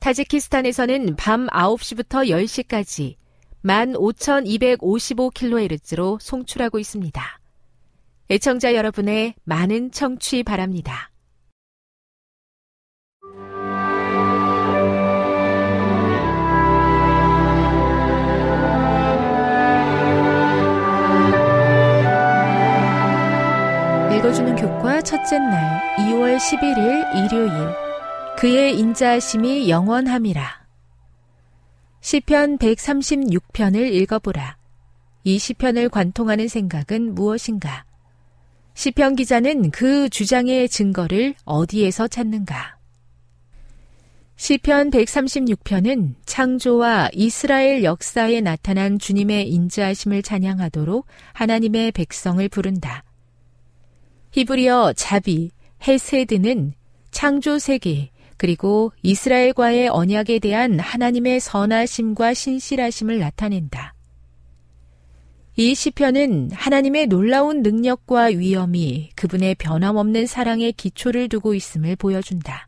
타지키스탄에서는 밤 9시부터 10시까지 15,255kHz로 송출하고 있습니다. 애청자 여러분의 많은 청취 바랍니다. 읽어주는 교과 첫째 날 2월 11일 일요일 그의 인자하심이 영원함이라. 시편 136편을 읽어보라. 이 시편을 관통하는 생각은 무엇인가? 시편 기자는 그 주장의 증거를 어디에서 찾는가? 시편 136편은 창조와 이스라엘 역사에 나타난 주님의 인자하심을 찬양하도록 하나님의 백성을 부른다. 히브리어 자비, 헤세드는 창조 세계 그리고 이스라엘과의 언약에 대한 하나님의 선하심과 신실하심을 나타낸다. 이 시편은 하나님의 놀라운 능력과 위엄이 그분의 변함없는 사랑에 기초를 두고 있음을 보여준다.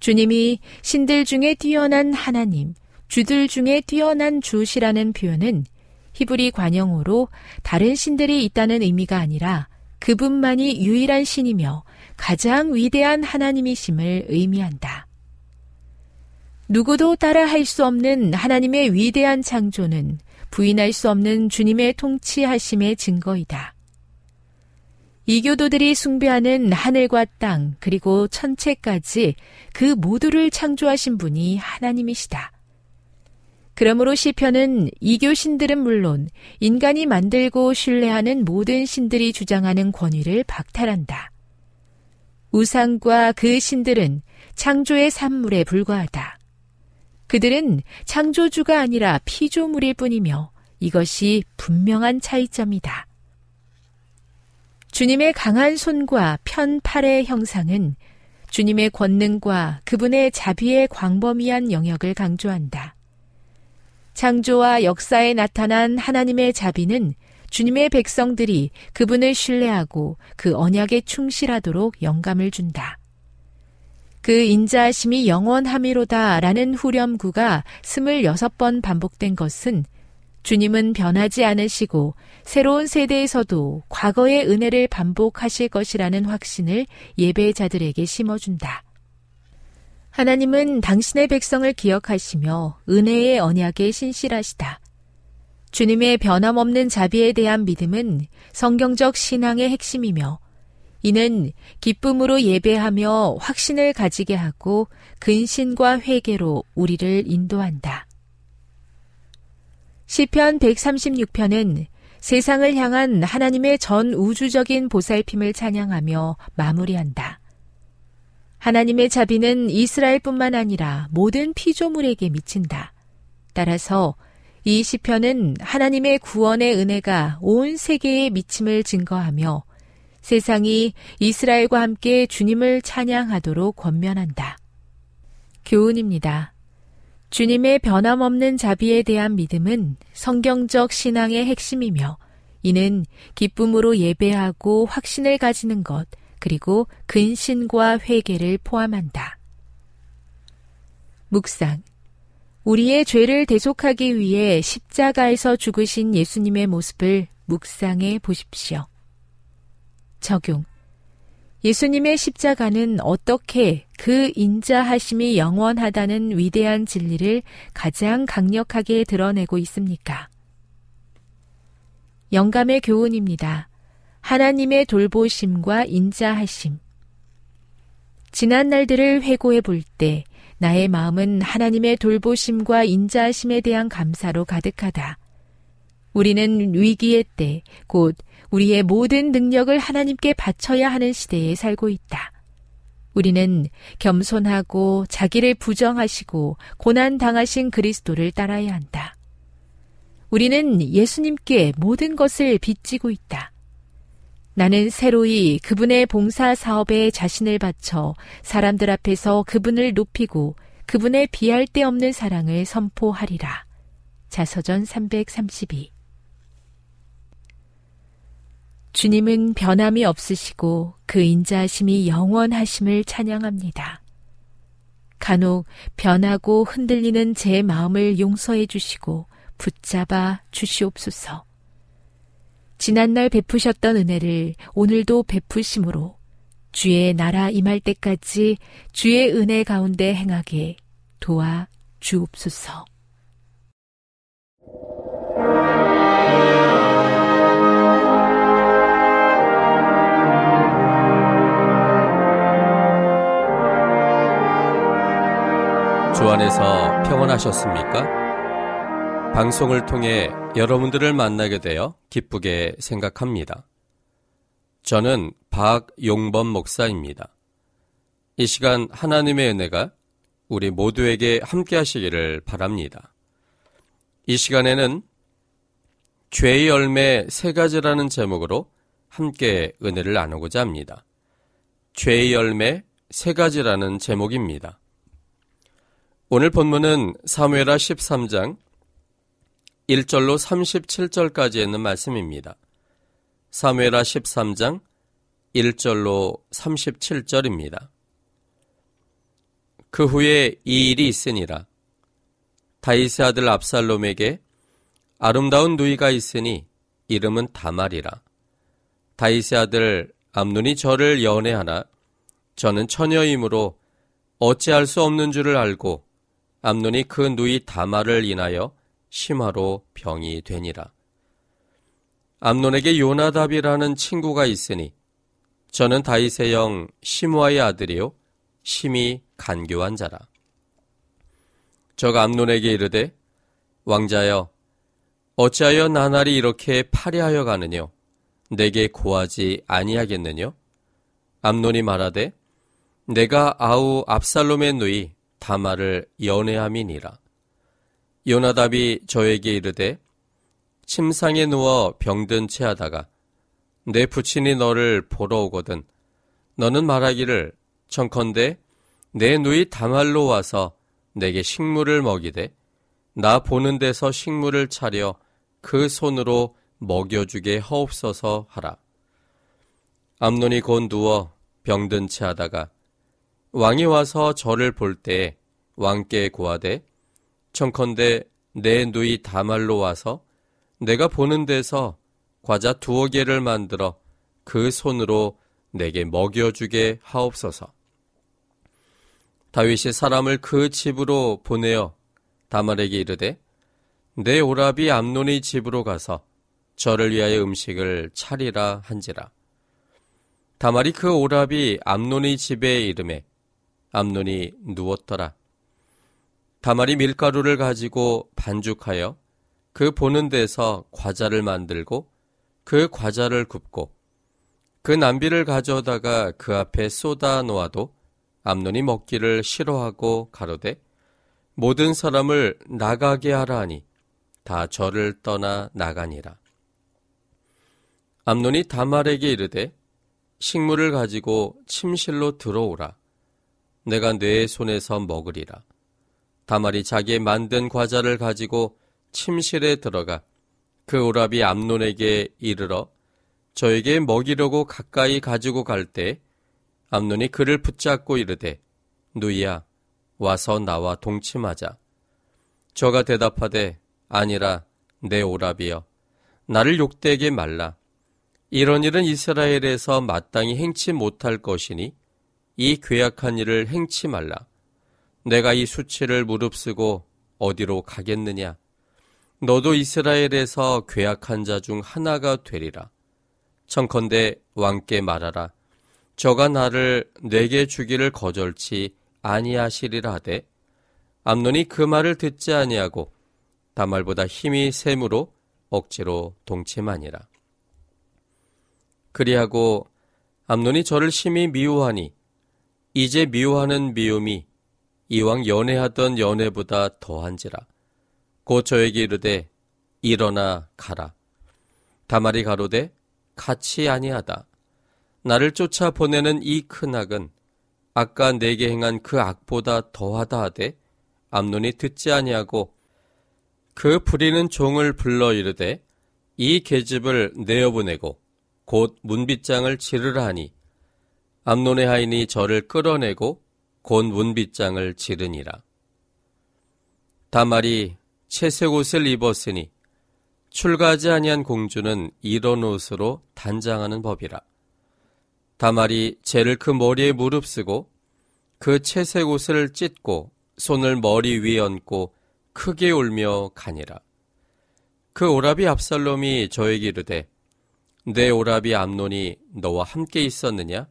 주님이 신들 중에 뛰어난 하나님, 주들 중에 뛰어난 주시라는 표현은 히브리 관용어로 다른 신들이 있다는 의미가 아니라 그분만이 유일한 신이며 가장 위대한 하나님이심을 의미한다. 누구도 따라할 수 없는 하나님의 위대한 창조는 부인할 수 없는 주님의 통치하심의 증거이다. 이교도들이 숭배하는 하늘과 땅 그리고 천체까지 그 모두를 창조하신 분이 하나님이시다. 그러므로 시편은 이교 신들은 물론 인간이 만들고 신뢰하는 모든 신들이 주장하는 권위를 박탈한다. 우상과 그 신들은 창조의 산물에 불과하다. 그들은 창조주가 아니라 피조물일 뿐이며 이것이 분명한 차이점이다. 주님의 강한 손과 편 팔의 형상은 주님의 권능과 그분의 자비의 광범위한 영역을 강조한다. 창조와 역사에 나타난 하나님의 자비는 주님의 백성들이 그분을 신뢰하고 그 언약에 충실하도록 영감을 준다. 그 인자하심이 영원함이로다라는 후렴구가 26번 반복된 것은 주님은 변하지 않으시고 새로운 세대에서도 과거의 은혜를 반복하실 것이라는 확신을 예배자들에게 심어준다. 하나님은 당신의 백성을 기억하시며 은혜의 언약에 신실하시다. 주님의 변함없는 자비에 대한 믿음은 성경적 신앙의 핵심이며 이는 기쁨으로 예배하며 확신을 가지게 하고 근신과 회개로 우리를 인도한다. 시편 136편은 세상을 향한 하나님의 전 우주적인 보살핌을 찬양하며 마무리한다. 하나님의 자비는 이스라엘뿐만 아니라 모든 피조물에게 미친다. 따라서 이 시편은 하나님의 구원의 은혜가 온 세계에 미침을 증거하며 세상이 이스라엘과 함께 주님을 찬양하도록 권면한다. 교훈입니다. 주님의 변함없는 자비에 대한 믿음은 성경적 신앙의 핵심이며 이는 기쁨으로 예배하고 확신을 가지는 것, 그리고 근신과 회개를 포함한다. 묵상. 우리의 죄를 대속하기 위해 십자가에서 죽으신 예수님의 모습을 묵상해 보십시오. 적용. 예수님의 십자가는 어떻게 그 인자하심이 영원하다는 위대한 진리를 가장 강력하게 드러내고 있습니까? 영감의 교훈입니다. 하나님의 돌보심과 인자하심. 지난 날들을 회고해 볼 때 나의 마음은 하나님의 돌보심과 인자하심에 대한 감사로 가득하다. 우리는 위기의 때, 곧 우리의 모든 능력을 하나님께 바쳐야 하는 시대에 살고 있다. 우리는 겸손하고 자기를 부정하시고 고난당하신 그리스도를 따라야 한다. 우리는 예수님께 모든 것을 빚지고 있다. 나는 새로이 그분의 봉사 사업에 자신을 바쳐 사람들 앞에서 그분을 높이고 그분의 비할 데 없는 사랑을 선포하리라. 자서전 332. 주님은 변함이 없으시고 그 인자하심이 영원하심을 찬양합니다. 간혹 변하고 흔들리는 제 마음을 용서해 주시고 붙잡아 주시옵소서. 지난날 베푸셨던 은혜를 오늘도 베푸심으로 주의 나라 임할 때까지 주의 은혜 가운데 행하게 도와 주옵소서. 주 안에서 평안하셨습니까? 방송을 통해 여러분들을 만나게 되어 기쁘게 생각합니다. 저는 박용범 목사입니다. 이 시간 하나님의 은혜가 우리 모두에게 함께 하시기를 바랍니다. 이 시간에는 죄의 열매 세 가지라는 제목으로 함께 은혜를 나누고자 합니다. 죄의 열매 세 가지라는 제목입니다. 오늘 본문은 사무엘하 13장 1절로 37절까지 있는 말씀입니다. 사무엘하 13장 1절로 37절입니다. 그 후에 이 일이 있으니라. 다윗의 아들 압살롬에게 아름다운 누이가 있으니 이름은 다말이라. 다윗의 아들 암논이 저를 연애하나 저는 처녀이므로 어찌할 수 없는 줄을 알고 암논이 그 누이 다말을 인하여 심화로 병이 되니라. 암논에게 요나답이라는 친구가 있으니 저는 다윗의 형 시므아의 아들이요 심히 간교한 자라. 저가 암논에게 이르되 왕자여 어찌하여 나날이 이렇게 파리하여 가느뇨 내게 고하지 아니하겠느뇨. 암논이 말하되 내가 아우 압살롬의 누이 다말을 연애함이니라. 요나답이 저에게 이르되 침상에 누워 병든 채 하다가 내 부친이 너를 보러 오거든 너는 말하기를 청컨대 내 누이 다말로 와서 내게 식물을 먹이되 나 보는 데서 식물을 차려 그 손으로 먹여주게 하옵소서 하라. 암논이 곧 누워 병든 채 하다가 왕이 와서 저를 볼 때 왕께 고하되 청컨대 내 누이 다말로 와서 내가 보는 데서 과자 2개를 만들어 그 손으로 내게 먹여주게 하옵소서. 다윗이 사람을 그 집으로 보내어 다말에게 이르되 내 오라비 암논이 집으로 가서 저를 위하여 음식을 차리라 한지라. 다말이 그 오라비 암논이 집에 이르매 암논이 누웠더라. 다말이 밀가루를 가지고 반죽하여 그 보는 데서 과자를 만들고 그 과자를 굽고 그 남비를 가져다가 그 앞에 쏟아 놓아도 암논이 먹기를 싫어하고 가로되 모든 사람을 나가게 하라 하니 다 저를 떠나 나가니라. 암논이 다말에게 이르되 식물을 가지고 침실로 들어오라. 내가 내 손에서 먹으리라. 다말이 자기의 만든 과자를 가지고 침실에 들어가 그 오랍이 암논에게 이르러 저에게 먹이려고 가까이 가지고 갈 때 암논이 그를 붙잡고 이르되 누이야 와서 나와 동침하자. 저가 대답하되 아니라 내 오랍이여 나를 욕되게 말라. 이런 일은 이스라엘에서 마땅히 행치 못할 것이니 이 괴악한 일을 행치 말라. 내가 이 수치를 무릅쓰고 어디로 가겠느냐. 너도 이스라엘에서 괴악한 자 중 하나가 되리라. 청컨대 왕께 말하라. 저가 나를 내게 주기를 거절치 아니하시리라 하되 암논이 그 말을 듣지 아니하고 다말보다 힘이 세므로 억지로 동침하니라. 그리하고 암논이 저를 심히 미워하니 이제 미워하는 미움이 이왕 연애하던 연애보다 더한지라. 곧 저에게 이르되 일어나 가라. 다말이 가로되 같이 아니하다. 나를 쫓아 보내는 이 큰 악은 아까 내게 행한 그 악보다 더하다 하되 암논이 듣지 아니하고 그 부리는 종을 불러 이르되 이 계집을 내어보내고 곧 문빗장을 지르라 하니 암논의 하인이 저를 끌어내고 곧 문빗장을 지르니라. 다말이 채색 옷을 입었으니 출가하지 아니한 공주는 이런 옷으로 단장하는 법이라. 다말이 재를 그 머리에 무릅쓰고 그 채색 옷을 찢고 손을 머리 위에 얹고 크게 울며 가니라. 그 오라비 압살롬이 저에게 이르되 내 오라비 암논이 너와 함께 있었느냐?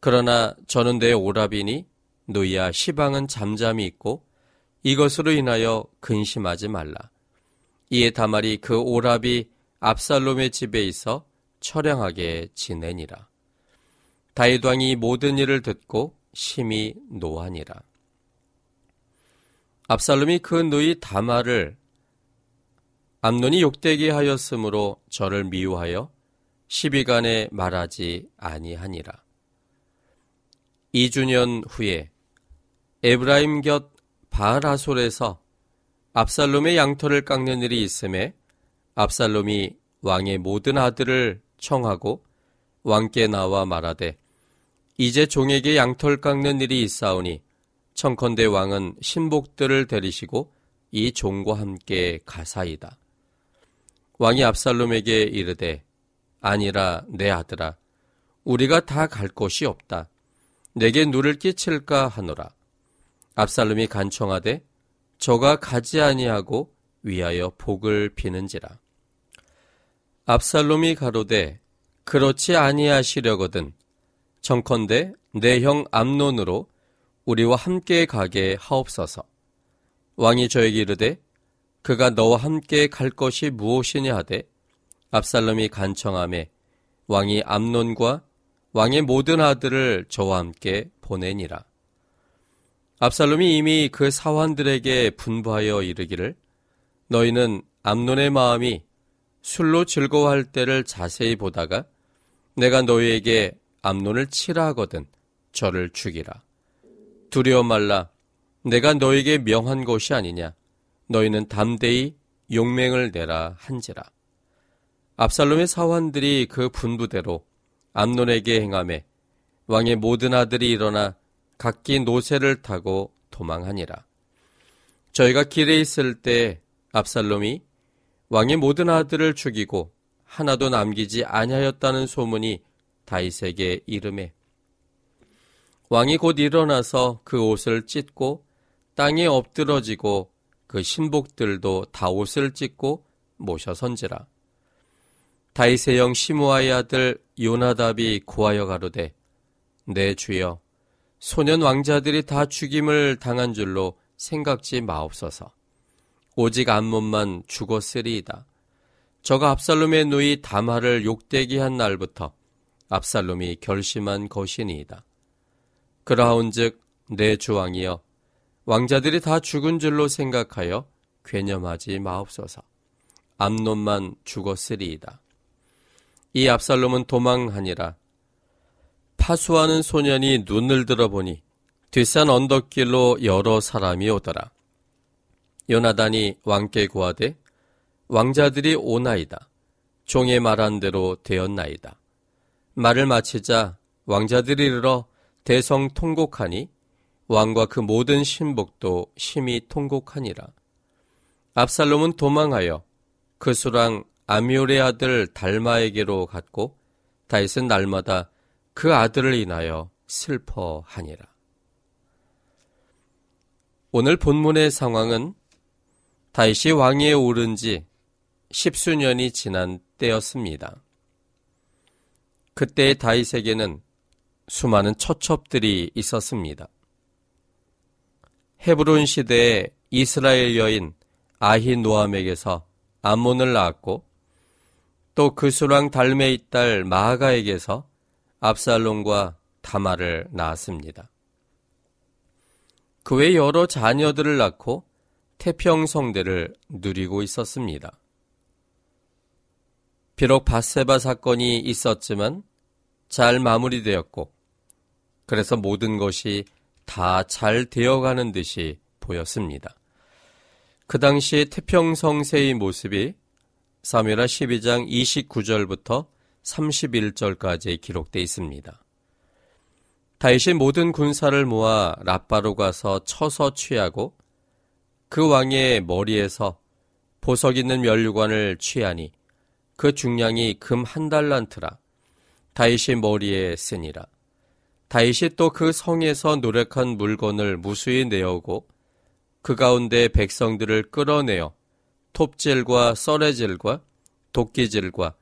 그러나 저는 내 오라비니 누이야 시방은 잠잠히 있고 이것으로 인하여 근심하지 말라. 이에 다말이 그 오라비 압살롬의 집에 있어 처량하게 지내니라. 다윗 왕이 모든 일을 듣고 심히 노하니라. 압살롬이 그 누이 다말을 암논이 욕되게 하였으므로 저를 미워하여 시비간에 말하지 아니하니라. 2주년 후에 에브라임 곁 바알하솔에서 압살롬의 양털을 깎는 일이 있음에 압살롬이 왕의 모든 아들을 청하고 왕께 나와 말하되 이제 종에게 양털 깎는 일이 있사오니 청컨대 왕은 신복들을 데리시고 이 종과 함께 가사이다. 왕이 압살롬에게 이르되 아니라 내 아들아 우리가 다 갈 곳이 없다. 내게 누를 끼칠까 하노라. 압살롬이 간청하되 저가 가지 아니하고 위하여 복을 비는지라. 압살롬이 가로되 그렇지 아니하시려거든 청컨대 내 형 암논으로 우리와 함께 가게 하옵소서. 왕이 저에게 이르되 그가 너와 함께 갈 것이 무엇이냐 하되 압살롬이 간청하매 왕이 암논과 왕의 모든 아들을 저와 함께 보내니라. 압살롬이 이미 그 사환들에게 분부하여 이르기를 너희는 암논의 마음이 술로 즐거워할 때를 자세히 보다가 내가 너희에게 암논을 치라 하거든 저를 죽이라. 두려워 말라. 내가 너희에게 명한 것이 아니냐. 너희는 담대히 용맹을 내라 한지라. 압살롬의 사환들이 그 분부대로 암논에게 행함에 왕의 모든 아들이 일어나 각기 노새를 타고 도망하니라. 저희가 길에 있을 때 압살롬이 왕의 모든 아들을 죽이고 하나도 남기지 아니하였다는 소문이 다윗에게 이르매 왕이 곧 일어나서 그 옷을 찢고 땅에 엎드러지고 그 신복들도 다 옷을 찢고 모셔 선지라. 다윗의 형 시므아의 아들 요나답이 고하여 가로되 내 주여 소년 왕자들이 다 죽임을 당한 줄로 생각지 마옵소서. 오직 암몬만 죽었으리이다. 저가 압살롬의 누이 다말을 욕되게 한 날부터 압살롬이 결심한 것이니이다. 그라온즉 내 주왕이여, 왕자들이 다 죽은 줄로 생각하여 괴념하지 마옵소서. 암논만 죽었으리이다. 이 압살롬은 도망하니라. 파수하는 소년이 눈을 들어보니 뒷산 언덕길로 여러 사람이 오더라. 요나단이 왕께 구하되 왕자들이 오나이다. 종의 말한 대로 되었나이다. 말을 마치자 왕자들이 이르러 대성 통곡하니 왕과 그 모든 신복도 심히 통곡하니라. 압살롬은 도망하여 그 수랑 아미올의 아들 달마에게로 갔고 다윗은 날마다 그 아들을 인하여 슬퍼하니라. 오늘 본문의 상황은 다윗이 왕위에 오른 지 십수년이 지난 때였습니다. 그때의 다윗에게는 수많은 처첩들이 있었습니다. 헤브론 시대의 이스라엘 여인 아히노암에게서 암몬을 낳았고 또 그 수랑 달메이 딸 마아가에게서 압살롬과 다말을 낳았습니다. 그 외 여러 자녀들을 낳고 태평성대를 누리고 있었습니다. 비록 밧세바 사건이 있었지만 잘 마무리되었고 그래서 모든 것이 다 잘 되어가는 듯이 보였습니다. 그 당시 태평성세의 모습이 사무엘하 12장 29절부터 31절까지 기록되어 있습니다. 다윗이 모든 군사를 모아 라빠로 가서 쳐서 취하고 그 왕의 머리에서 보석 있는 면류관을 취하니 그 중량이 금 1달란트라 다윗이 머리에 쓰니라. 다윗이 또 그 성에서 노력한 물건을 무수히 내어오고 그 가운데 백성들을 끌어내어 톱질과 썰레질과 도끼질과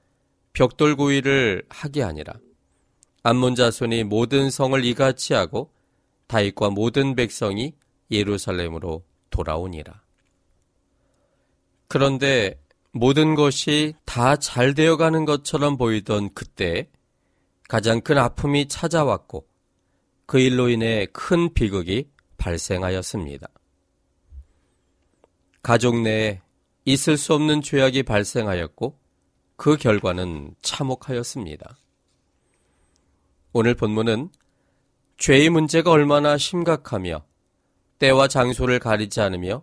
벽돌구이를 하게 하니라. 암몬 자손이 모든 성을 이같이 하고 다윗과 모든 백성이 예루살렘으로 돌아오니라. 그런데 모든 것이 다 잘 되어가는 것처럼 보이던 그때 가장 큰 아픔이 찾아왔고 그 일로 인해 큰 비극이 발생하였습니다. 가족 내에 있을 수 없는 죄악이 발생하였고 그 결과는 참혹하였습니다. 오늘 본문은 죄의 문제가 얼마나 심각하며 때와 장소를 가리지 않으며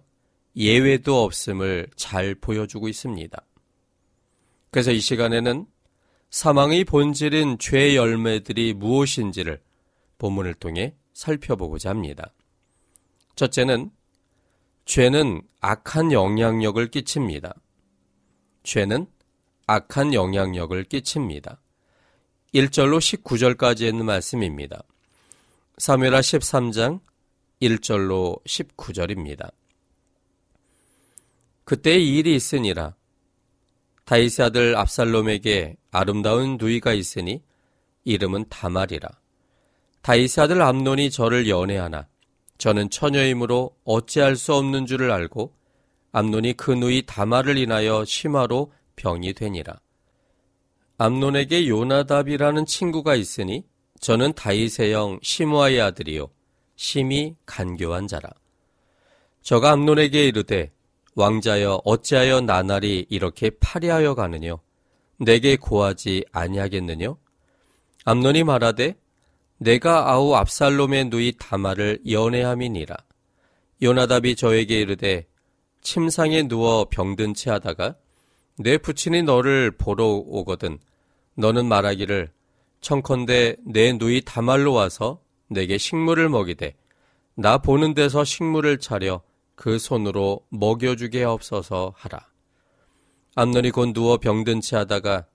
예외도 없음을 잘 보여주고 있습니다. 그래서 이 시간에는 사망의 본질인 죄의 열매들이 무엇인지를 본문을 통해 살펴보고자 합니다. 첫째는 죄는 악한 영향력을 끼칩니다. 죄는 악한 영향력을 끼칩니다. 1절로 19절까지 있는 말씀입니다. 사무엘하 13장 1절로 19절입니다. 그때의 일이 있으니라. 다윗의 아들 압살롬에게 아름다운 누이가 있으니 이름은 다말이라. 다윗의 아들 암논이 저를 연애하나 저는 처녀이므로 어찌할 수 없는 줄을 알고 암논이 그 누이 다말을 인하여 심화로 병이 되니라. 암논에게 요나답이라는 친구가 있으니 저는 다윗의 형 시므아의 아들이요 심히 간교한 자라. 저가 암논에게 이르되 왕자여 어찌하여 나날이 이렇게 파리하여 가느뇨? 내게 고하지 아니하겠느뇨? 암논이 말하되 내가 아우 압살롬의 누이 다말을 연애함이니라. 요나답이 저에게 이르되 침상에 누워 병든 채 하다가 내 부친이 너를 보러 오거든 너는 말하기를 청컨대 내 누이 다말로 와서 내게 식물을 먹이되 나 보는 데서 식물을 차려 그 손으로 먹여주게 하옵소서 하라. 암논이 곧 누워 병든 채 하다가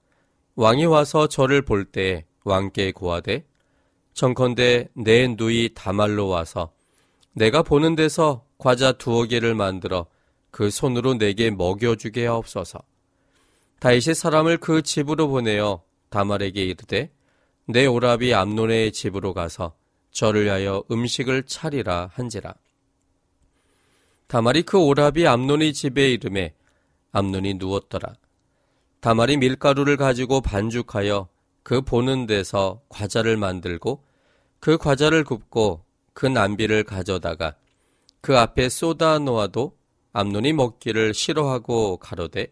왕이 와서 저를 볼 때에 왕께 고하되 청컨대 내 누이 다말로 와서 내가 보는 데서 과자 2개를 만들어 그 손으로 내게 먹여주게 하옵소서. 다윗이 사람을 그 집으로 보내어 다말에게 이르되 내 오라비 암논의 집으로 가서 저를 위하여 음식을 차리라 한지라. 다말이 그 오라비 암논의 집에 이르매 암논이 누웠더라. 다말이 밀가루를 가지고 반죽하여 그 보는 데서 과자를 만들고 그 과자를 굽고 그 남비를 가져다가 그 앞에 쏟아 놓아도 암논이 먹기를 싫어하고 가로되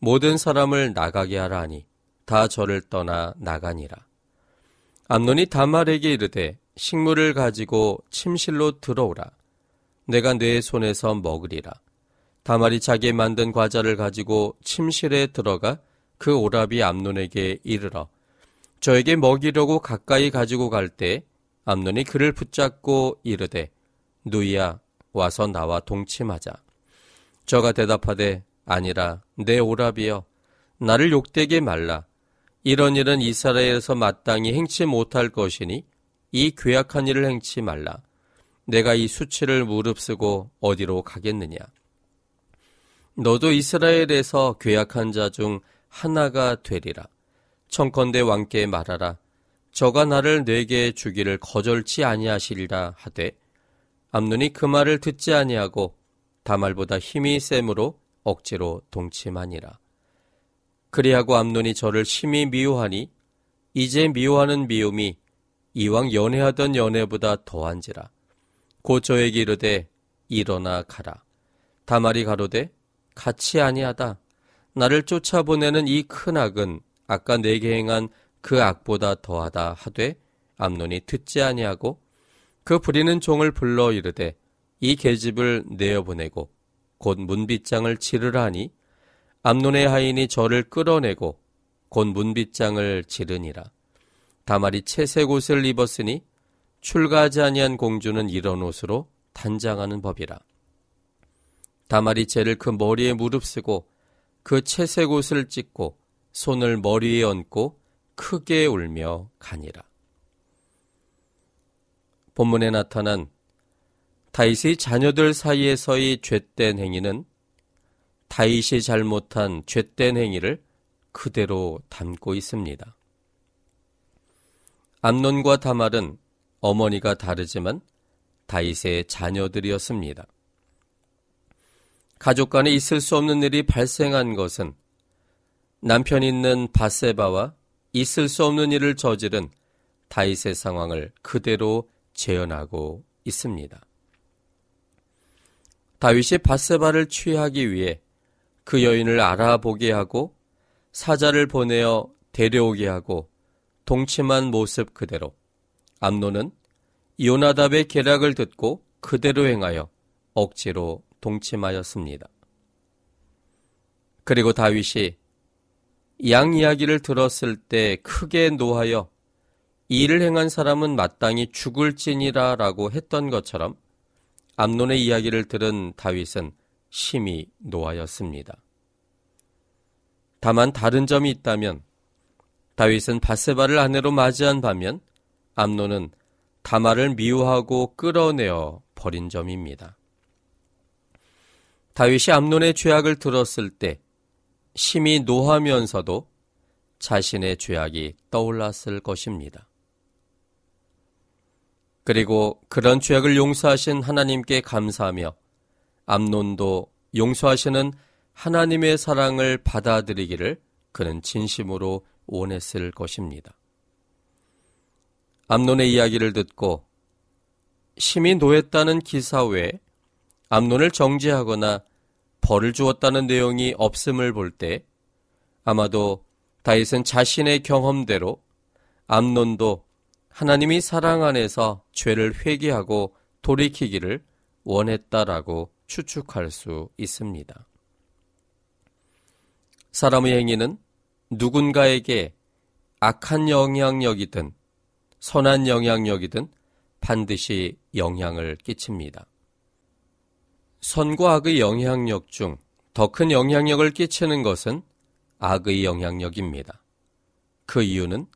모든 사람을 나가게 하라 하니 다 저를 떠나 나가니라. 암논이 다말에게 이르되 식물을 가지고 침실로 들어오라. 내가 내 손에서 먹으리라. 다말이 자기 만든 과자를 가지고 침실에 들어가 그 오라비 암논에게 이르러 저에게 먹이려고 가까이 가지고 갈 때 암논이 그를 붙잡고 이르되 누이야 와서 나와 동침하자. 저가 대답하되 아니라 내 오라비여 나를 욕되게 말라. 이런 일은 이스라엘에서 마땅히 행치 못할 것이니 이 괴악한 일을 행치 말라. 내가 이 수치를 무릅쓰고 어디로 가겠느냐. 너도 이스라엘에서 괴악한 자 중 하나가 되리라. 청컨대 왕께 말하라. 저가 나를 내게 주기를 거절치 아니하시리라 하되 암논이 그 말을 듣지 아니하고 다말보다 힘이 세므로 억지로 동침하니라. 그리하고 암논이 저를 심히 미워하니 이제 미워하는 미움이 이왕 연애하던 연애보다 더한지라. 곧 저에게 이르되 일어나 가라. 다말이 가로되 같이 아니하다. 나를 쫓아보내는 이 큰 악은 아까 내게 행한 그 악보다 더하다 하되 암논이 듣지 아니하고 그 부리는 종을 불러 이르되 이 계집을 내어보내고 곧 문빗장을 지르라 하니 암논의 하인이 저를 끌어내고 곧 문빗장을 지르니라. 다말이 채색 옷을 입었으니 출가하지 아니한 공주는 이런 옷으로 단장하는 법이라. 다말이 쟤를 그 머리에 무릅쓰고 그 채색 옷을 찢고 손을 머리에 얹고 크게 울며 가니라. 본문에 나타난 다윗의 자녀들 사이에서의 죗된 행위는 다윗이 잘못한 죗된 행위를 그대로 담고 있습니다. 암논과 다말은 어머니가 다르지만 다윗의 자녀들이었습니다. 가족 간에 있을 수 없는 일이 발생한 것은 남편 있는 바세바와 있을 수 없는 일을 저지른 다윗의 상황을 그대로 재현하고 있습니다. 다윗이 바세바를 취하기 위해 그 여인을 알아보게 하고 사자를 보내어 데려오게 하고 동침한 모습 그대로 암논은 요나답의 계략을 듣고 그대로 행하여 억지로 동침하였습니다. 그리고 다윗이 양 이야기를 들었을 때 크게 노하여 이를 행한 사람은 마땅히 죽을지니라 라고 했던 것처럼 암논의 이야기를 들은 다윗은 심히 노하였습니다. 다만 다른 점이 있다면 다윗은 밧세바를 아내로 맞이한 반면 암논은 다말을 미워하고 끌어내어 버린 점입니다. 다윗이 암논의 죄악을 들었을 때 심히 노하면서도 자신의 죄악이 떠올랐을 것입니다. 그리고 그런 죄악을 용서하신 하나님께 감사하며 암논도 용서하시는 하나님의 사랑을 받아들이기를 그는 진심으로 원했을 것입니다. 암논의 이야기를 듣고 심히 노했다는 기사 외에 암논을 정죄하거나 벌을 주었다는 내용이 없음을 볼 때 아마도 다윗은 자신의 경험대로 암논도 하나님이 사랑 안에서 죄를 회개하고 돌이키기를 원했다라고 추측할 수 있습니다. 사람의 행위는 누군가에게 악한 영향력이든 선한 영향력이든 반드시 영향을 끼칩니다. 선과 악의 영향력 중 더 큰 영향력을 끼치는 것은 악의 영향력입니다. 그 이유는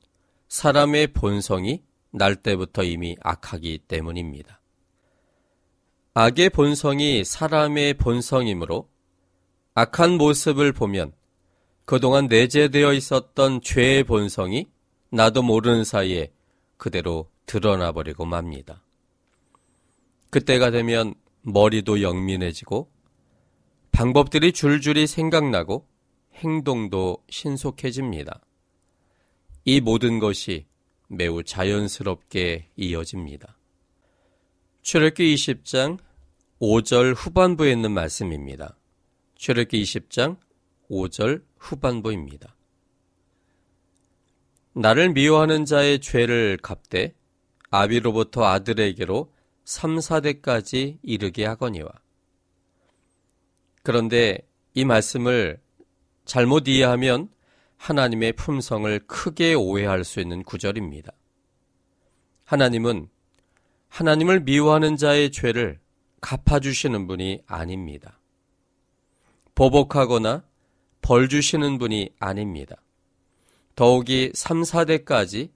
사람의 본성이 날 때부터 이미 악하기 때문입니다. 악의 본성이 사람의 본성이므로 악한 모습을 보면 그동안 내재되어 있었던 죄의 본성이 나도 모르는 사이에 그대로 드러나버리고 맙니다. 그때가 되면 머리도 영민해지고 방법들이 줄줄이 생각나고 행동도 신속해집니다. 이 모든 것이 매우 자연스럽게 이어집니다. 출애굽기 20장 5절 후반부에 있는 말씀입니다. 출애굽기 20장 5절 후반부입니다. 나를 미워하는 자의 죄를 갚되 아비로부터 아들에게로 3, 4대까지 이르게 하거니와. 그런데 이 말씀을 잘못 이해하면 하나님의 품성을 크게 오해할 수 있는 구절입니다. 하나님은 하나님을 미워하는 자의 죄를 갚아주시는 분이 아닙니다. 보복하거나 벌주시는 분이 아닙니다. 더욱이 3, 4대까지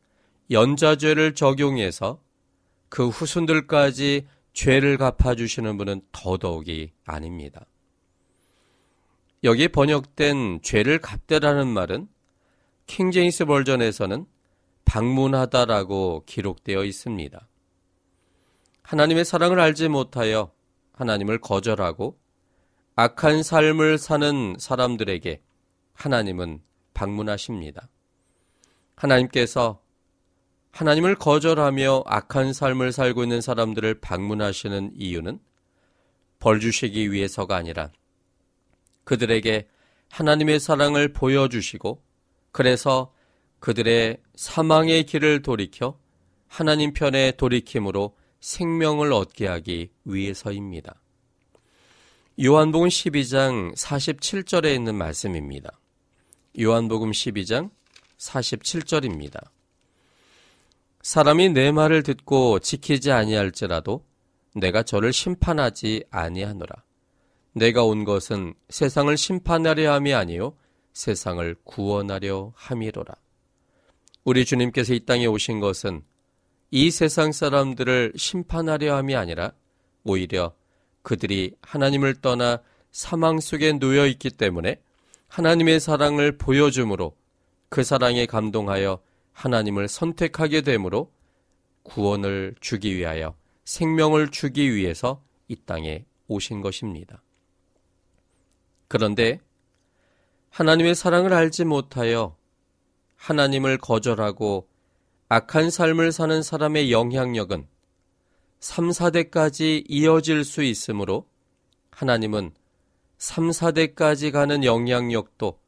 연좌죄를 적용해서 그 후손들까지 죄를 갚아주시는 분은 더더욱이 아닙니다. 여기에 번역된 죄를 갚되라는 말은 킹제임스 버전에서는 방문하다라고 기록되어 있습니다. 하나님의 사랑을 알지 못하여 하나님을 거절하고 악한 삶을 사는 사람들에게 하나님은 방문하십니다. 하나님께서 하나님을 거절하며 악한 삶을 살고 있는 사람들을 방문하시는 이유는 벌 주시기 위해서가 아니라 그들에게 하나님의 사랑을 보여주시고 그래서 그들의 사망의 길을 돌이켜 하나님 편에 돌이킴으로 생명을 얻게 하기 위해서입니다. 요한복음 12장 47절에 있는 말씀입니다. 요한복음 12장 47절입니다. 사람이 내 말을 듣고 지키지 아니할지라도 내가 저를 심판하지 아니하노라. 내가 온 것은 세상을 심판하려 함이 아니요 세상을 구원하려 함이로라. 우리 주님께서 이 땅에 오신 것은 이 세상 사람들을 심판하려 함이 아니라 오히려 그들이 하나님을 떠나 사망 속에 놓여 있기 때문에 하나님의 사랑을 보여줌으로 그 사랑에 감동하여 하나님을 선택하게 되므로 구원을 주기 위하여 생명을 주기 위해서 이 땅에 오신 것입니다. 그런데 하나님의 사랑을 알지 못하여 하나님을 거절하고 악한 삶을 사는 사람의 영향력은 3, 4대까지 이어질 수 있으므로 하나님은 3, 4대까지 가는 영향력도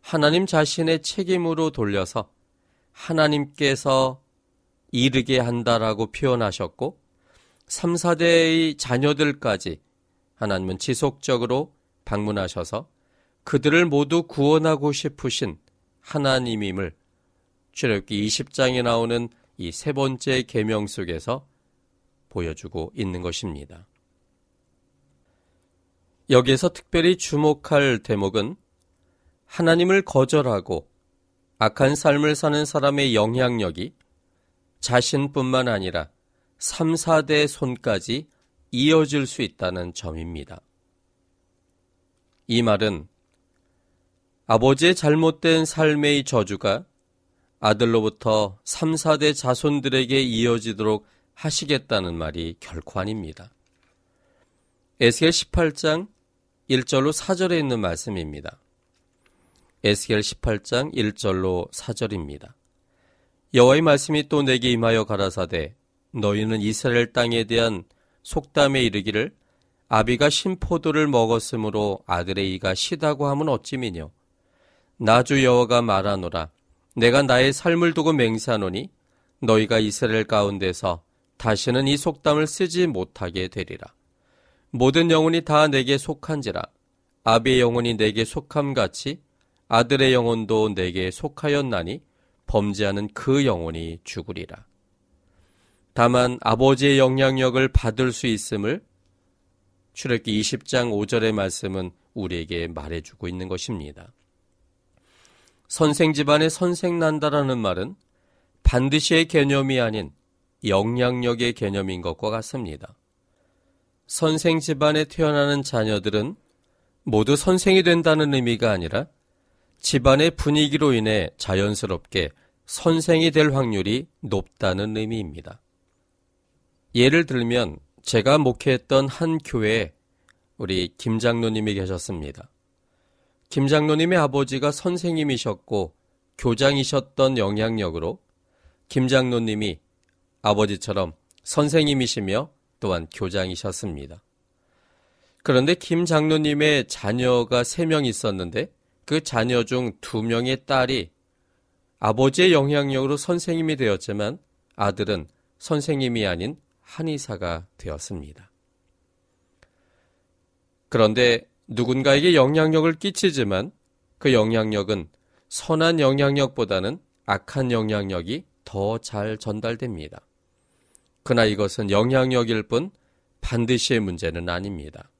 하나님 자신의 책임으로 돌려서 하나님께서 이르게 한다라고 표현하셨고 3, 4대의 자녀들까지 하나님은 지속적으로 방문하셔서 그들을 모두 구원하고 싶으신 하나님임을 출애굽기 20장에 나오는 이 세 번째 계명 속에서 보여주고 있는 것입니다. 여기에서 특별히 주목할 대목은 하나님을 거절하고 악한 삶을 사는 사람의 영향력이 자신뿐만 아니라 3, 4대의 손까지 이어질 수 있다는 점입니다. 이 말은 아버지의 잘못된 삶의 저주가 아들로부터 3, 4대 자손들에게 이어지도록 하시겠다는 말이 결코 아닙니다. 에스겔 18장 1절로 4절에 있는 말씀입니다. 에스겔 18장 1절로 4절입니다. 여호와의 말씀이 또 내게 임하여 가라사대 너희는 이스라엘 땅에 대한 속담에 이르기를 아비가 신포도를 먹었으므로 아들의 이가 시다고 함은 어찌미뇨. 나주 여호와가 말하노라. 내가 나의 삶을 두고 맹세하노니 너희가 이스라엘 가운데서 다시는 이 속담을 쓰지 못하게 되리라. 모든 영혼이 다 내게 속한지라. 아비의 영혼이 내게 속함같이 아들의 영혼도 내게 속하였나니 범죄하는 그 영혼이 죽으리라. 다만 아버지의 영향력을 받을 수 있음을 출애굽기 20장 5절의 말씀은 우리에게 말해주고 있는 것입니다. 선생 집안에 선생 난다라는 말은 반드시의 개념이 아닌 영향력의 개념인 것과 같습니다. 선생 집안에 태어나는 자녀들은 모두 선생이 된다는 의미가 아니라 집안의 분위기로 인해 자연스럽게 선생이 될 확률이 높다는 의미입니다. 예를 들면 제가 목회했던 한 교회에 우리 김 장로님이 계셨습니다. 김 장로님의 아버지가 선생님이셨고 교장이셨던 영향력으로 김 장로님이 아버지처럼 선생님이시며 또한 교장이셨습니다. 그런데 김 장로님의 자녀가 3명 있었는데 그 자녀 중 2명의 딸이 아버지의 영향력으로 선생님이 되었지만 아들은 선생님이 아닌 한의사가 되었습니다. 그런데 누군가에게 영향력을 끼치지만 그 영향력은 선한 영향력보다는 악한 영향력이 더 잘 전달됩니다. 그러나 이것은 영향력일 뿐 반드시의 문제는 아닙니다.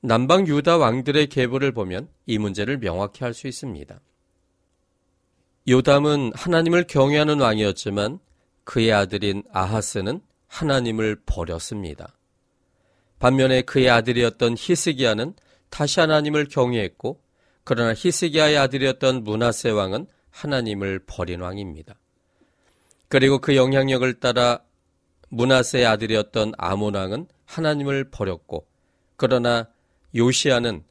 남방 유다 왕들의 계보를 보면 이 문제를 명확히 알 수 있습니다. 요담은 하나님을 경외하는 왕이었지만 그의 아들인 아하스는 하나님을 버렸습니다. 반면에 그의 아들이었던 히스기야는 다시 하나님을 경외했고, 그러나 히스기야의 아들이었던 므낫세 왕은 하나님을 버린 왕입니다. 그리고 그 영향력을 따라 므낫세의 아들이었던 아몬 왕은 하나님을 버렸고, 그러나 요시야는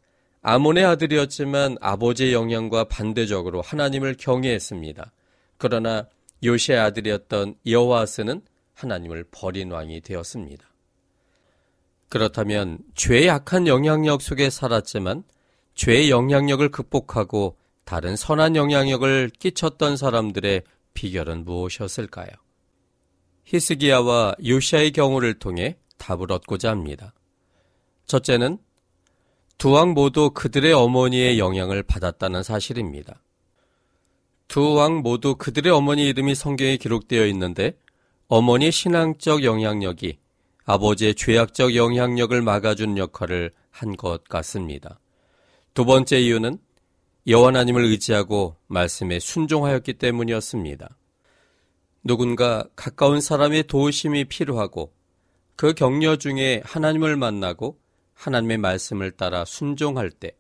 아몬의 아들이었지만 아버지의 영향과 반대적으로 하나님을 경외했습니다. 그러나 요시야의 아들이었던 여호아스는 하나님을 버린 왕이 되었습니다. 그렇다면 죄의 악한 영향력 속에 살았지만 죄의 영향력을 극복하고 다른 선한 영향력을 끼쳤던 사람들의 비결은 무엇이었을까요? 히스기야와 요시야의 경우를 통해 답을 얻고자 합니다. 첫째는 두 왕 모두 그들의 어머니의 영향을 받았다는 사실입니다. 두 왕 모두 그들의 어머니 이름이 성경에 기록되어 있는데 어머니의 신앙적 영향력이 아버지의 죄악적 영향력을 막아준 역할을 한 것 같습니다. 두 번째 이유는 여호와 하나님을 의지하고 말씀에 순종하였기 때문이었습니다. 누군가 가까운 사람의 도우심이 필요하고 그 격려 중에 하나님을 만나고 하나님의 말씀을 따라 순종할 때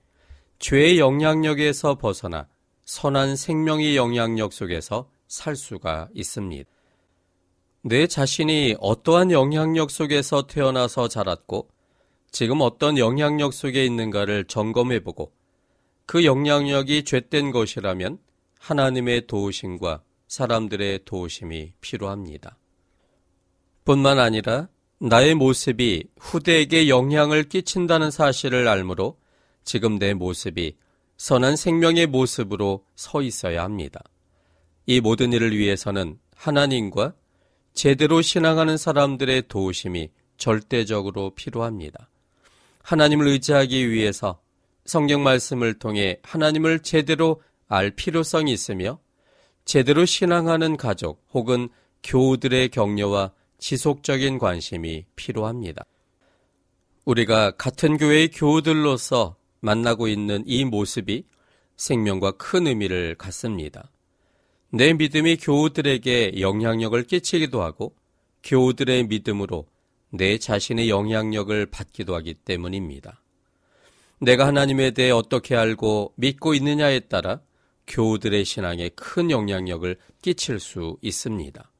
죄의 영향력에서 벗어나 선한 생명의 영향력 속에서 살 수가 있습니다. 내 자신이 어떠한 영향력 속에서 태어나서 자랐고 지금 어떤 영향력 속에 있는가를 점검해보고 그 영향력이 죄된 것이라면 하나님의 도우심과 사람들의 도우심이 필요합니다. 뿐만 아니라 나의 모습이 후대에게 영향을 끼친다는 사실을 알므로 지금 내 모습이 선한 생명의 모습으로 서 있어야 합니다. 이 모든 일을 위해서는 하나님과 제대로 신앙하는 사람들의 도우심이 절대적으로 필요합니다. 하나님을 의지하기 위해서 성경 말씀을 통해 하나님을 제대로 알 필요성이 있으며 제대로 신앙하는 가족 혹은 교우들의 격려와 지속적인 관심이 필요합니다. 우리가 같은 교회의 교우들로서 만나고 있는 이 모습이 생명과 큰 의미를 갖습니다. 내 믿음이 교우들에게 영향력을 끼치기도 하고 교우들의 믿음으로 내 자신의 영향력을 받기도 하기 때문입니다. 내가 하나님에 대해 어떻게 알고 믿고 있느냐에 따라 교우들의 신앙에 큰 영향력을 끼칠 수 있습니다.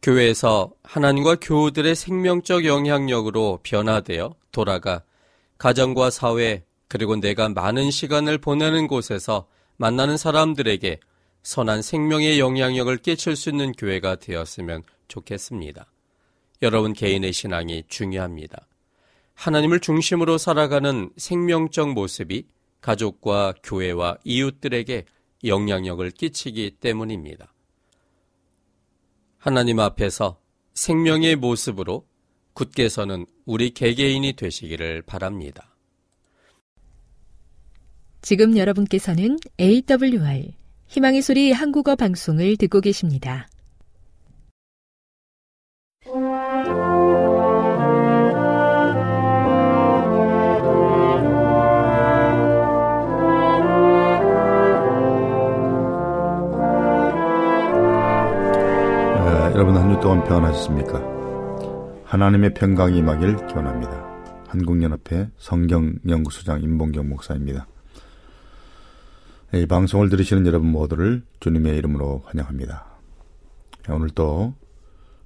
교회에서 하나님과 교우들의 생명적 영향력으로 변화되어 돌아가 가정과 사회 그리고 내가 많은 시간을 보내는 곳에서 만나는 사람들에게 선한 생명의 영향력을 끼칠 수 있는 교회가 되었으면 좋겠습니다. 여러분 개인의 신앙이 중요합니다. 하나님을 중심으로 살아가는 생명적 모습이 가족과 교회와 이웃들에게 영향력을 끼치기 때문입니다. 하나님 앞에서 생명의 모습으로 굳게 서는 우리 개개인이 되시기를 바랍니다. 지금 여러분께서는 AWR 희망의 소리 한국어 방송을 듣고 계십니다. 여러분 한 주 동안 평안하셨습니까? 하나님의 평강이 임하길 기원합니다. 한국연합회 성경연구소장 임봉경 목사입니다. 이 방송을 들으시는 여러분 모두를 주님의 이름으로 환영합니다. 오늘도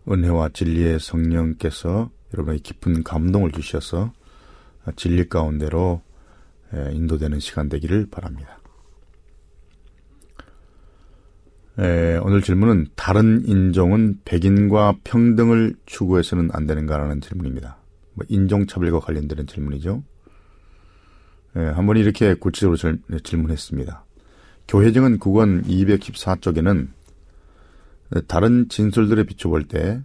은혜와 진리의 성령께서 여러분에게 깊은 감동을 주셔서 진리 가운데로 인도되는 시간 되기를 바랍니다. 오늘 질문은 다른 인종은 백인과 평등을 추구해서는 안 되는가라는 질문입니다. 인종차별과 관련되는 질문이죠. 한 번이 이렇게 구체적으로 질문했습니다. 교회 증언 9권 214쪽에는 다른 진술들에 비춰볼 때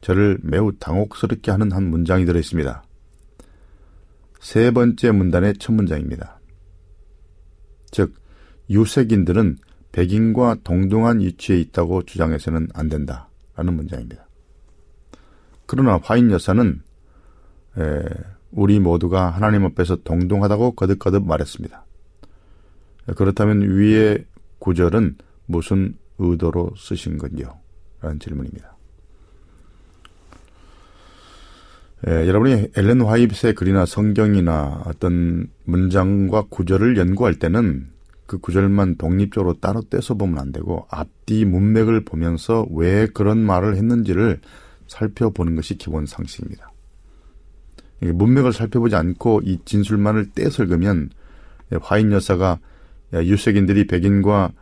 저를 매우 당혹스럽게 하는 한 문장이 들어있습니다. 세 번째 문단의 첫 문장입니다. 즉, 유색인들은 백인과 동등한 위치에 있다고 주장해서는 안 된다라는 문장입니다. 그러나 화인 여사는 우리 모두가 하나님 앞에서 동등하다고 거듭거듭 말했습니다. 그렇다면 위의 구절은 무슨 의도로 쓰신 건지요? 라는 질문입니다. 여러분이 앨런 화이트의 글이나 성경이나 어떤 문장과 구절을 연구할 때는 그 구절만 독립적으로 따로 떼서 보면 안 되고 앞뒤 문맥을 보면서 왜 그런 말을 했는지를 살펴보는 것이 기본 상식입니다. 문맥을 살펴보지 않고 이 진술만을 떼설그면 화인 여사가 유색인들이 백인과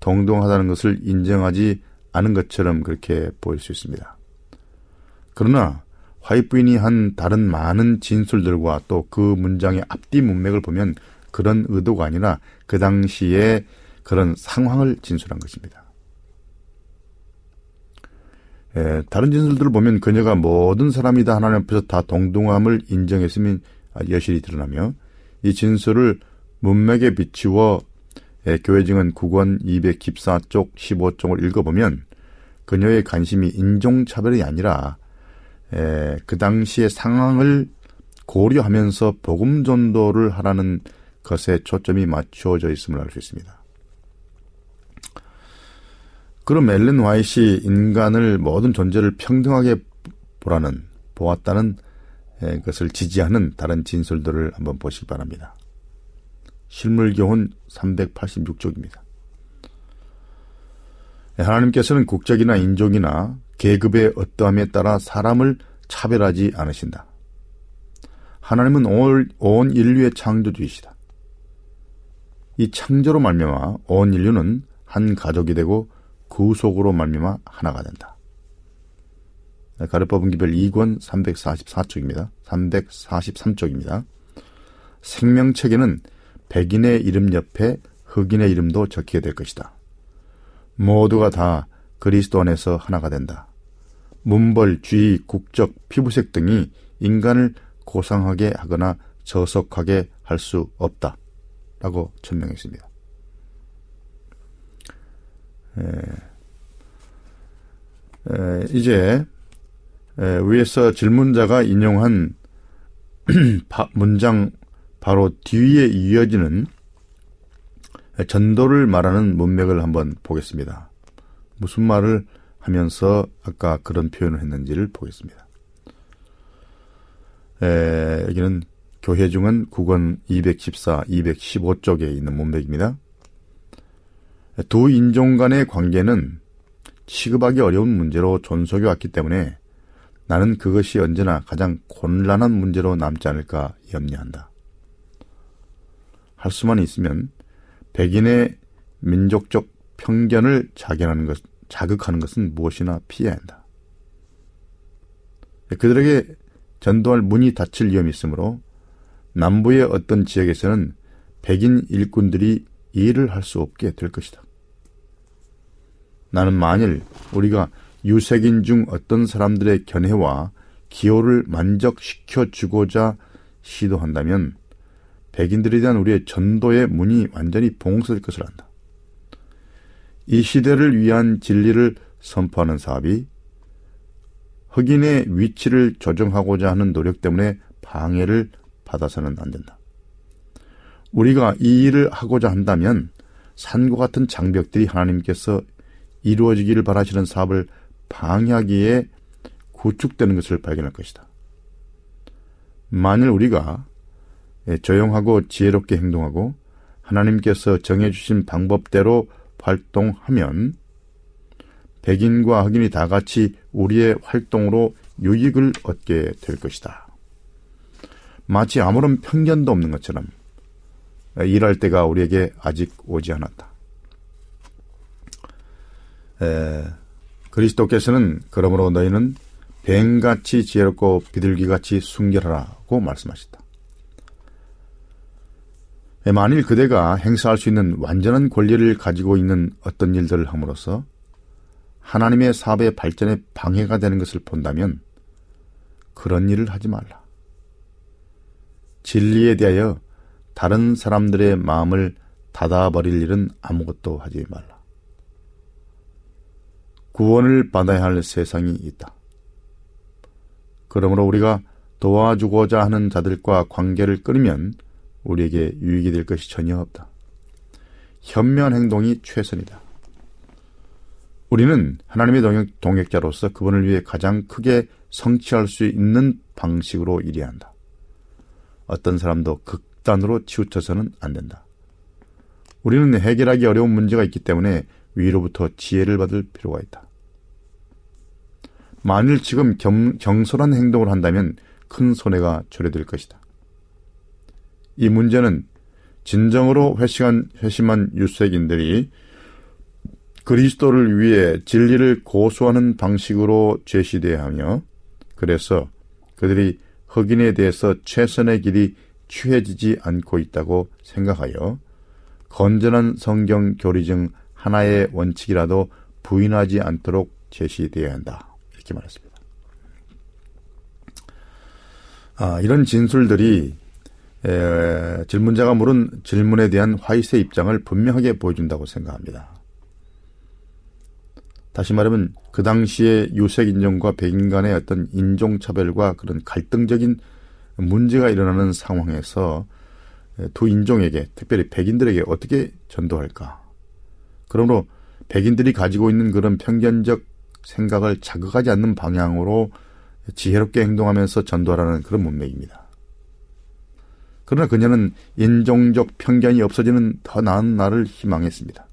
동등하다는 것을 인정하지 않은 것처럼 그렇게 보일 수 있습니다. 그러나 화이트 부인이 한 다른 많은 진술들과 또 그 문장의 앞뒤 문맥을 보면 그런 의도가 아니라 그 당시에 그런 상황을 진술한 것입니다. 다른 진술들을 보면 그녀가 모든 사람이 다 하나님 앞에서 다 동등함을 인정했으면 여실히 드러나며 이 진술을 문맥에 비추어 교회 증언 9권 214쪽 15쪽을 읽어보면 그녀의 관심이 인종차별이 아니라 그 당시의 상황을 고려하면서 복음전도를 하라는 것에 초점이 맞추어져 있음을 알 수 있습니다. 그럼 앨런 화이트이 인간을 모든 존재를 평등하게 보았다는 것을 지지하는 다른 진술들을 한번 보시기 바랍니다. 실물교훈 386쪽입니다. 하나님께서는 국적이나 인종이나 계급의 어떠함에 따라 사람을 차별하지 않으신다. 하나님은 온 인류의 창조주이시다. 이 창조로 말미암아 온 인류는 한 가족이 되고 구속으로 말미암아 하나가 된다. 가르쳐 분기별 2권 343쪽입니다. 생명책에는 백인의 이름 옆에 흑인의 이름도 적히게 될 것이다. 모두가 다 그리스도 안에서 하나가 된다. 문벌, 주의, 국적, 피부색 등이 인간을 고상하게 하거나 저속하게 할 수 없다. 라고 천명했습니다. 이제 위에서 질문자가 인용한 문장 바로 뒤에 이어지는 전도를 말하는 문맥을 한번 보겠습니다. 무슨 말을 하면서 아까 그런 표현을 했는지를 보겠습니다. 여기는 교회 증언 9권 214, 215쪽에 있는 문맥입니다. 두 인종 간의 관계는 취급하기 어려운 문제로 존속해 왔기 때문에 나는 그것이 언제나 가장 곤란한 문제로 남지 않을까 염려한다. 할 수만 있으면 백인의 민족적 편견을 자극하는 것은 무엇이나 피해야 한다. 그들에게 전도할 문이 닫힐 위험이 있으므로 남부의 어떤 지역에서는 백인 일꾼들이 일을 할 수 없게 될 것이다. 나는 만일 우리가 유색인 중 어떤 사람들의 견해와 기호를 만족시켜주고자 시도한다면 백인들에 대한 우리의 전도의 문이 완전히 봉쇄될 것을 안다. 이 시대를 위한 진리를 선포하는 사업이 흑인의 위치를 조정하고자 하는 노력 때문에 방해를 받아서는 안 된다. 우리가 이 일을 하고자 한다면 산과 같은 장벽들이 하나님께서 이루어지기를 바라시는 사업을 방해하기에 구축되는 것을 발견할 것이다. 만일 우리가 조용하고 지혜롭게 행동하고 하나님께서 정해주신 방법대로 활동하면 백인과 흑인이 다 같이 우리의 활동으로 유익을 얻게 될 것이다. 마치 아무런 편견도 없는 것처럼 일할 때가 우리에게 아직 오지 않았다. 그리스도께서는 그러므로 너희는 뱀같이 지혜롭고 비둘기같이 순결하라고 말씀하셨다. 만일 그대가 행사할 수 있는 완전한 권리를 가지고 있는 어떤 일들을 함으로써 하나님의 사업의 발전에 방해가 되는 것을 본다면 그런 일을 하지 말라. 진리에 대하여 다른 사람들의 마음을 닫아버릴 일은 아무것도 하지 말라. 구원을 받아야 할 세상이 있다. 그러므로 우리가 도와주고자 하는 자들과 관계를 끊으면 우리에게 유익이 될 것이 전혀 없다. 현면 행동이 최선이다. 우리는 하나님의 동역자로서 그분을 위해 가장 크게 성취할 수 있는 방식으로 일해야 한다. 어떤 사람도 극단으로 치우쳐서는 안 된다. 우리는 해결하기 어려운 문제가 있기 때문에 위로부터 지혜를 받을 필요가 있다. 만일 지금 경솔한 행동을 한다면 큰 손해가 초래될 것이다. 이 문제는 진정으로 회심한 유색인들이 그리스도를 위해 진리를 고수하는 방식으로 제시되어야 하며, 그래서 그들이 흑인에 대해서 최선의 길이 취해지지 않고 있다고 생각하여 건전한 성경 교리증 하나의 원칙이라도 부인하지 않도록 제시되어야 한다. 이렇게 말했습니다. 이런 진술들이 질문자가 물은 질문에 대한 화이트의 입장을 분명하게 보여준다고 생각합니다. 다시 말하면 그 당시에 유색인종과 백인 간의 어떤 인종차별과 그런 갈등적인 문제가 일어나는 상황에서 두 인종에게, 특별히 백인들에게 어떻게 전도할까? 그러므로 백인들이 가지고 있는 그런 편견적 생각을 자극하지 않는 방향으로 지혜롭게 행동하면서 전도하라는 그런 문맥입니다. 그러나 그녀는 인종적 편견이 없어지는 더 나은 날을 희망했습니다.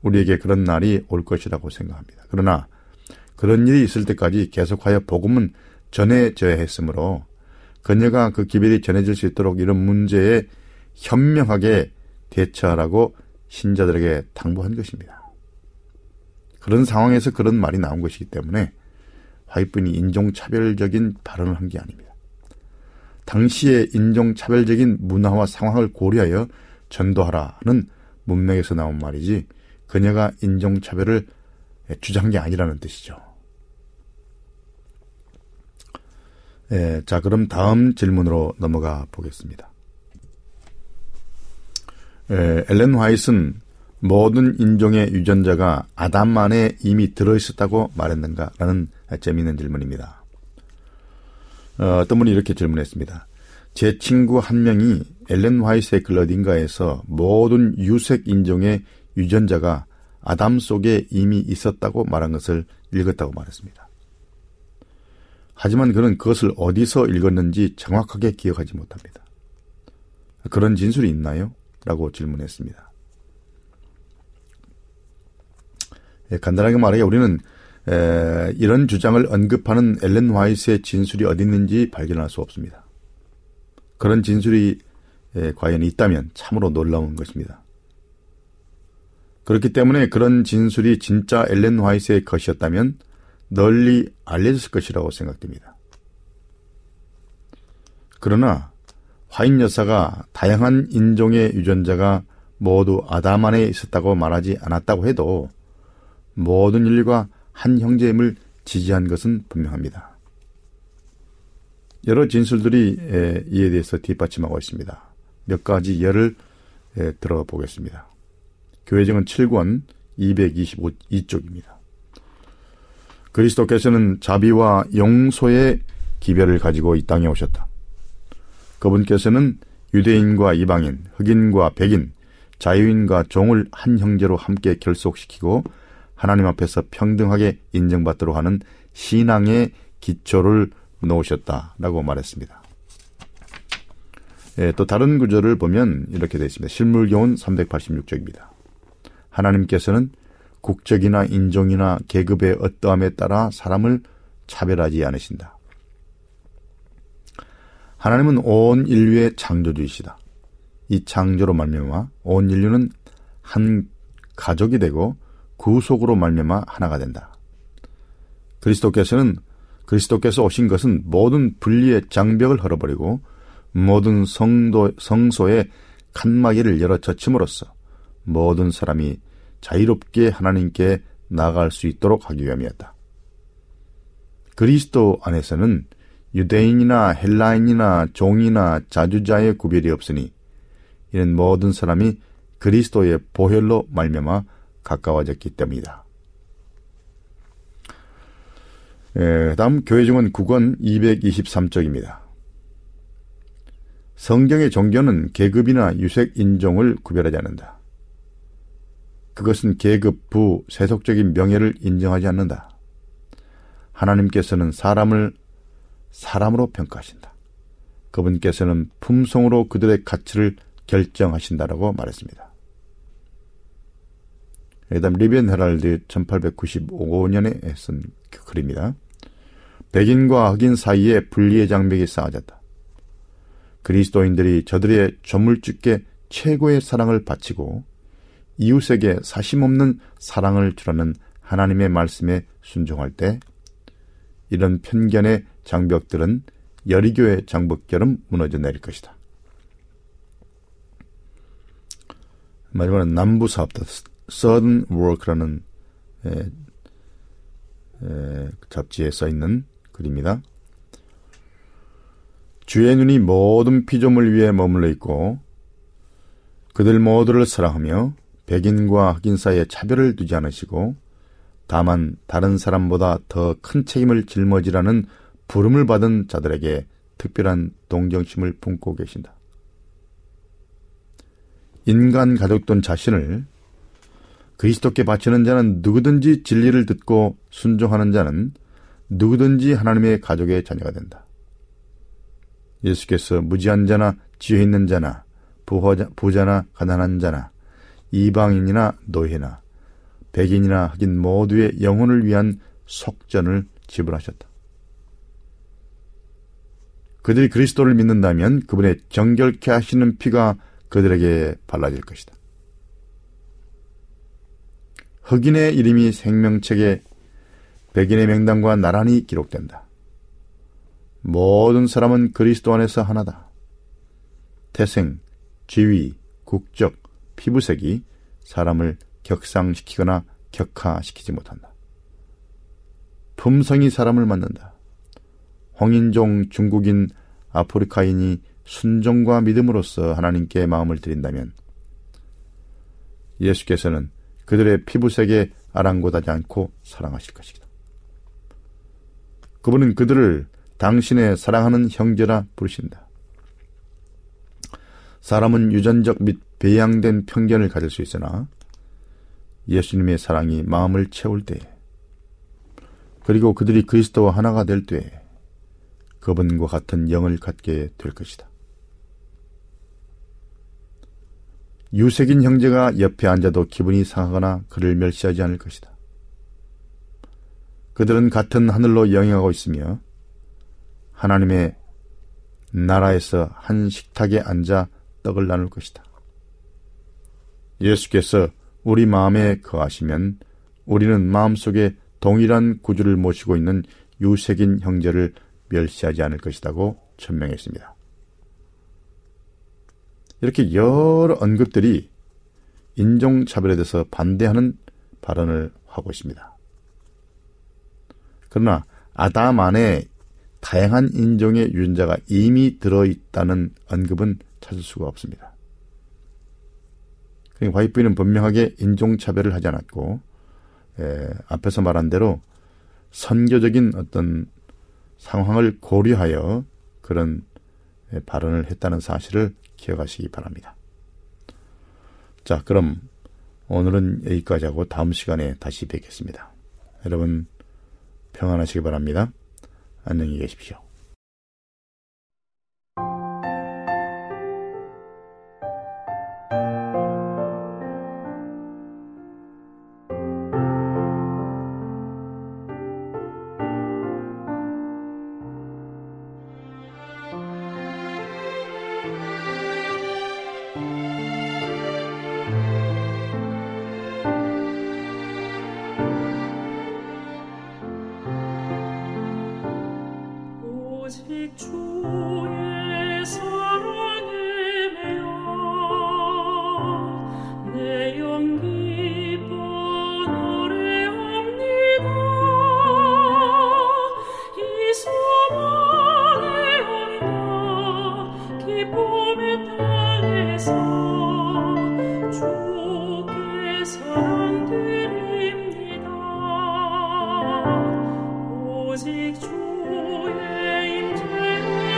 우리에게 그런 날이 올 것이라고 생각합니다. 그러나 그런 일이 있을 때까지 계속하여 복음은 전해져야 했으므로 그녀가 그 기별이 전해질 수 있도록 이런 문제에 현명하게 대처하라고 신자들에게 당부한 것입니다. 그런 상황에서 그런 말이 나온 것이기 때문에 화이트분이 인종차별적인 발언을 한 게 아닙니다. 당시의 인종차별적인 문화와 상황을 고려하여 전도하라는 문맥에서 나온 말이지 그녀가 인종차별을 주장한 게 아니라는 뜻이죠. 자, 그럼 다음 질문으로 넘어가 보겠습니다. 엘렌 화이트는 모든 인종의 유전자가 아담 안에 이미 들어있었다고 말했는가? 라는 재미있는 질문입니다. 어떤 분이 이렇게 질문했습니다. 제 친구 한 명이 엘렌 화이트의 글 어딘가에서 모든 유색 인종의 유전자가 아담 속에 이미 있었다고 말한 것을 읽었다고 말했습니다. 하지만 그는 그것을 어디서 읽었는지 정확하게 기억하지 못합니다. 그런 진술이 있나요? 라고 질문했습니다. 간단하게 말하여 우리는 이런 주장을 언급하는 엘렌 화이트의 진술이 어디 있는지 발견할 수 없습니다. 그런 진술이 과연 있다면 참으로 놀라운 것입니다. 그렇기 때문에 그런 진술이 진짜 엘렌 화이트의 것이었다면 널리 알려졌을 것이라고 생각됩니다. 그러나 화이트 여사가 다양한 인종의 유전자가 모두 아담 안에 있었다고 말하지 않았다고 해도 모든 인류가 한 형제임을 지지한 것은 분명합니다. 여러 진술들이 이에 대해서 뒷받침하고 있습니다. 몇 가지 예를 들어보겠습니다. 교회증언 7권 222쪽입니다. 그리스도께서는 자비와 용서의 기별을 가지고 이 땅에 오셨다. 그분께서는 유대인과 이방인, 흑인과 백인, 자유인과 종을 한 형제로 함께 결속시키고 하나님 앞에서 평등하게 인정받도록 하는 신앙의 기초를 놓으셨다라고 말했습니다. 또 다른 구절을 보면 이렇게 되어 있습니다. 실물교훈 386쪽입니다. 하나님께서는 국적이나 인종이나 계급의 어떠함에 따라 사람을 차별하지 않으신다. 하나님은 온 인류의 창조주이시다. 이 창조로 말미암아 온 인류는 한 가족이 되고 구속으로 말미암아 하나가 된다. 그리스도께서 오신 것은 모든 분리의 장벽을 헐어버리고 모든 성소의 칸막이를 열어젖힘으로써 모든 사람이 자유롭게 하나님께 나아갈 수 있도록 하기 위함이었다. 그리스도 안에서는 유대인이나 헬라인이나 종이나 자주자의 구별이 없으니 이는 모든 사람이 그리스도의 보혈로 말미암아 가까워졌기 때문이다. 다음 교회증언 9권 223쪽입니다. 성경의 종교는 계급이나 유색인종을 구별하지 않는다. 그것은 계급, 부, 세속적인 명예를 인정하지 않는다. 하나님께서는 사람을 사람으로 평가하신다. 그분께서는 품성으로 그들의 가치를 결정하신다라고 말했습니다. 그 다음 리비엔 헤럴드 1895년에 쓴 글입니다. 백인과 흑인 사이에 분리의 장벽이 쌓아졌다. 그리스도인들이 저들의 조물주께 최고의 사랑을 바치고 이웃에게 사심없는 사랑을 주라는 하나님의 말씀에 순종할 때 이런 편견의 장벽들은 여리고의 장벽처럼 무너져 내릴 것이다. 마지막으로 남부사업다 Southern Work라는 잡지에 써있는 글입니다. 주의 눈이 모든 피조물 위에 머물러 있고 그들 모두를 사랑하며 백인과 흑인 사이에 차별을 두지 않으시고 다만 다른 사람보다 더 큰 책임을 짊어지라는 부름을 받은 자들에게 특별한 동정심을 품고 계신다. 인간 가족된 자신을 그리스도께 바치는 자는 누구든지 진리를 듣고 순종하는 자는 누구든지 하나님의 가족의 자녀가 된다. 예수께서 무지한 자나 지혜 있는 자나 부자나 가난한 자나 이방인이나 노예나 백인이나 흑인 모두의 영혼을 위한 속전을 지불하셨다. 그들이 그리스도를 믿는다면 그분의 정결케 하시는 피가 그들에게 발라질 것이다. 흑인의 이름이 생명책에 백인의 명단과 나란히 기록된다. 모든 사람은 그리스도 안에서 하나다. 태생, 지위, 국적, 피부색이 사람을 격상시키거나 격하시키지 못한다. 품성이 사람을 만든다. 홍인종, 중국인, 아프리카인이 순종과 믿음으로써 하나님께 마음을 드린다면 예수께서는 그들의 피부색에 아랑곳하지 않고 사랑하실 것이다. 그분은 그들을 당신의 사랑하는 형제라 부르신다. 사람은 유전적 및 배양된 편견을 가질 수 있으나 예수님의 사랑이 마음을 채울 때에 그리고 그들이 그리스도와 하나가 될 때에 그분과 같은 영을 갖게 될 것이다. 유색인 형제가 옆에 앉아도 기분이 상하거나 그를 멸시하지 않을 것이다. 그들은 같은 하늘로 영행하고 있으며 하나님의 나라에서 한 식탁에 앉아 떡을 나눌 것이다. 예수께서 우리 마음에 거하시면 우리는 마음속에 동일한 구주를 모시고 있는 유색인 형제를 멸시하지 않을 것이라고 천명했습니다. 이렇게 여러 언급들이 인종차별에 대해서 반대하는 발언을 하고 있습니다. 그러나 아담 안에 다양한 인종의 유전자가 이미 들어있다는 언급은 찾을 수가 없습니다. 그러니까 YP는 분명하게 인종차별을 하지 않았고 앞에서 말한 대로 선교적인 어떤 상황을 고려하여 그런 발언을 했다는 사실을 기억하시기 바랍니다. 자, 그럼 오늘은 여기까지 하고 다음 시간에 다시 뵙겠습니다. 여러분 평안하시기 바랍니다. 안녕히 계십시오. 오직 주의 임재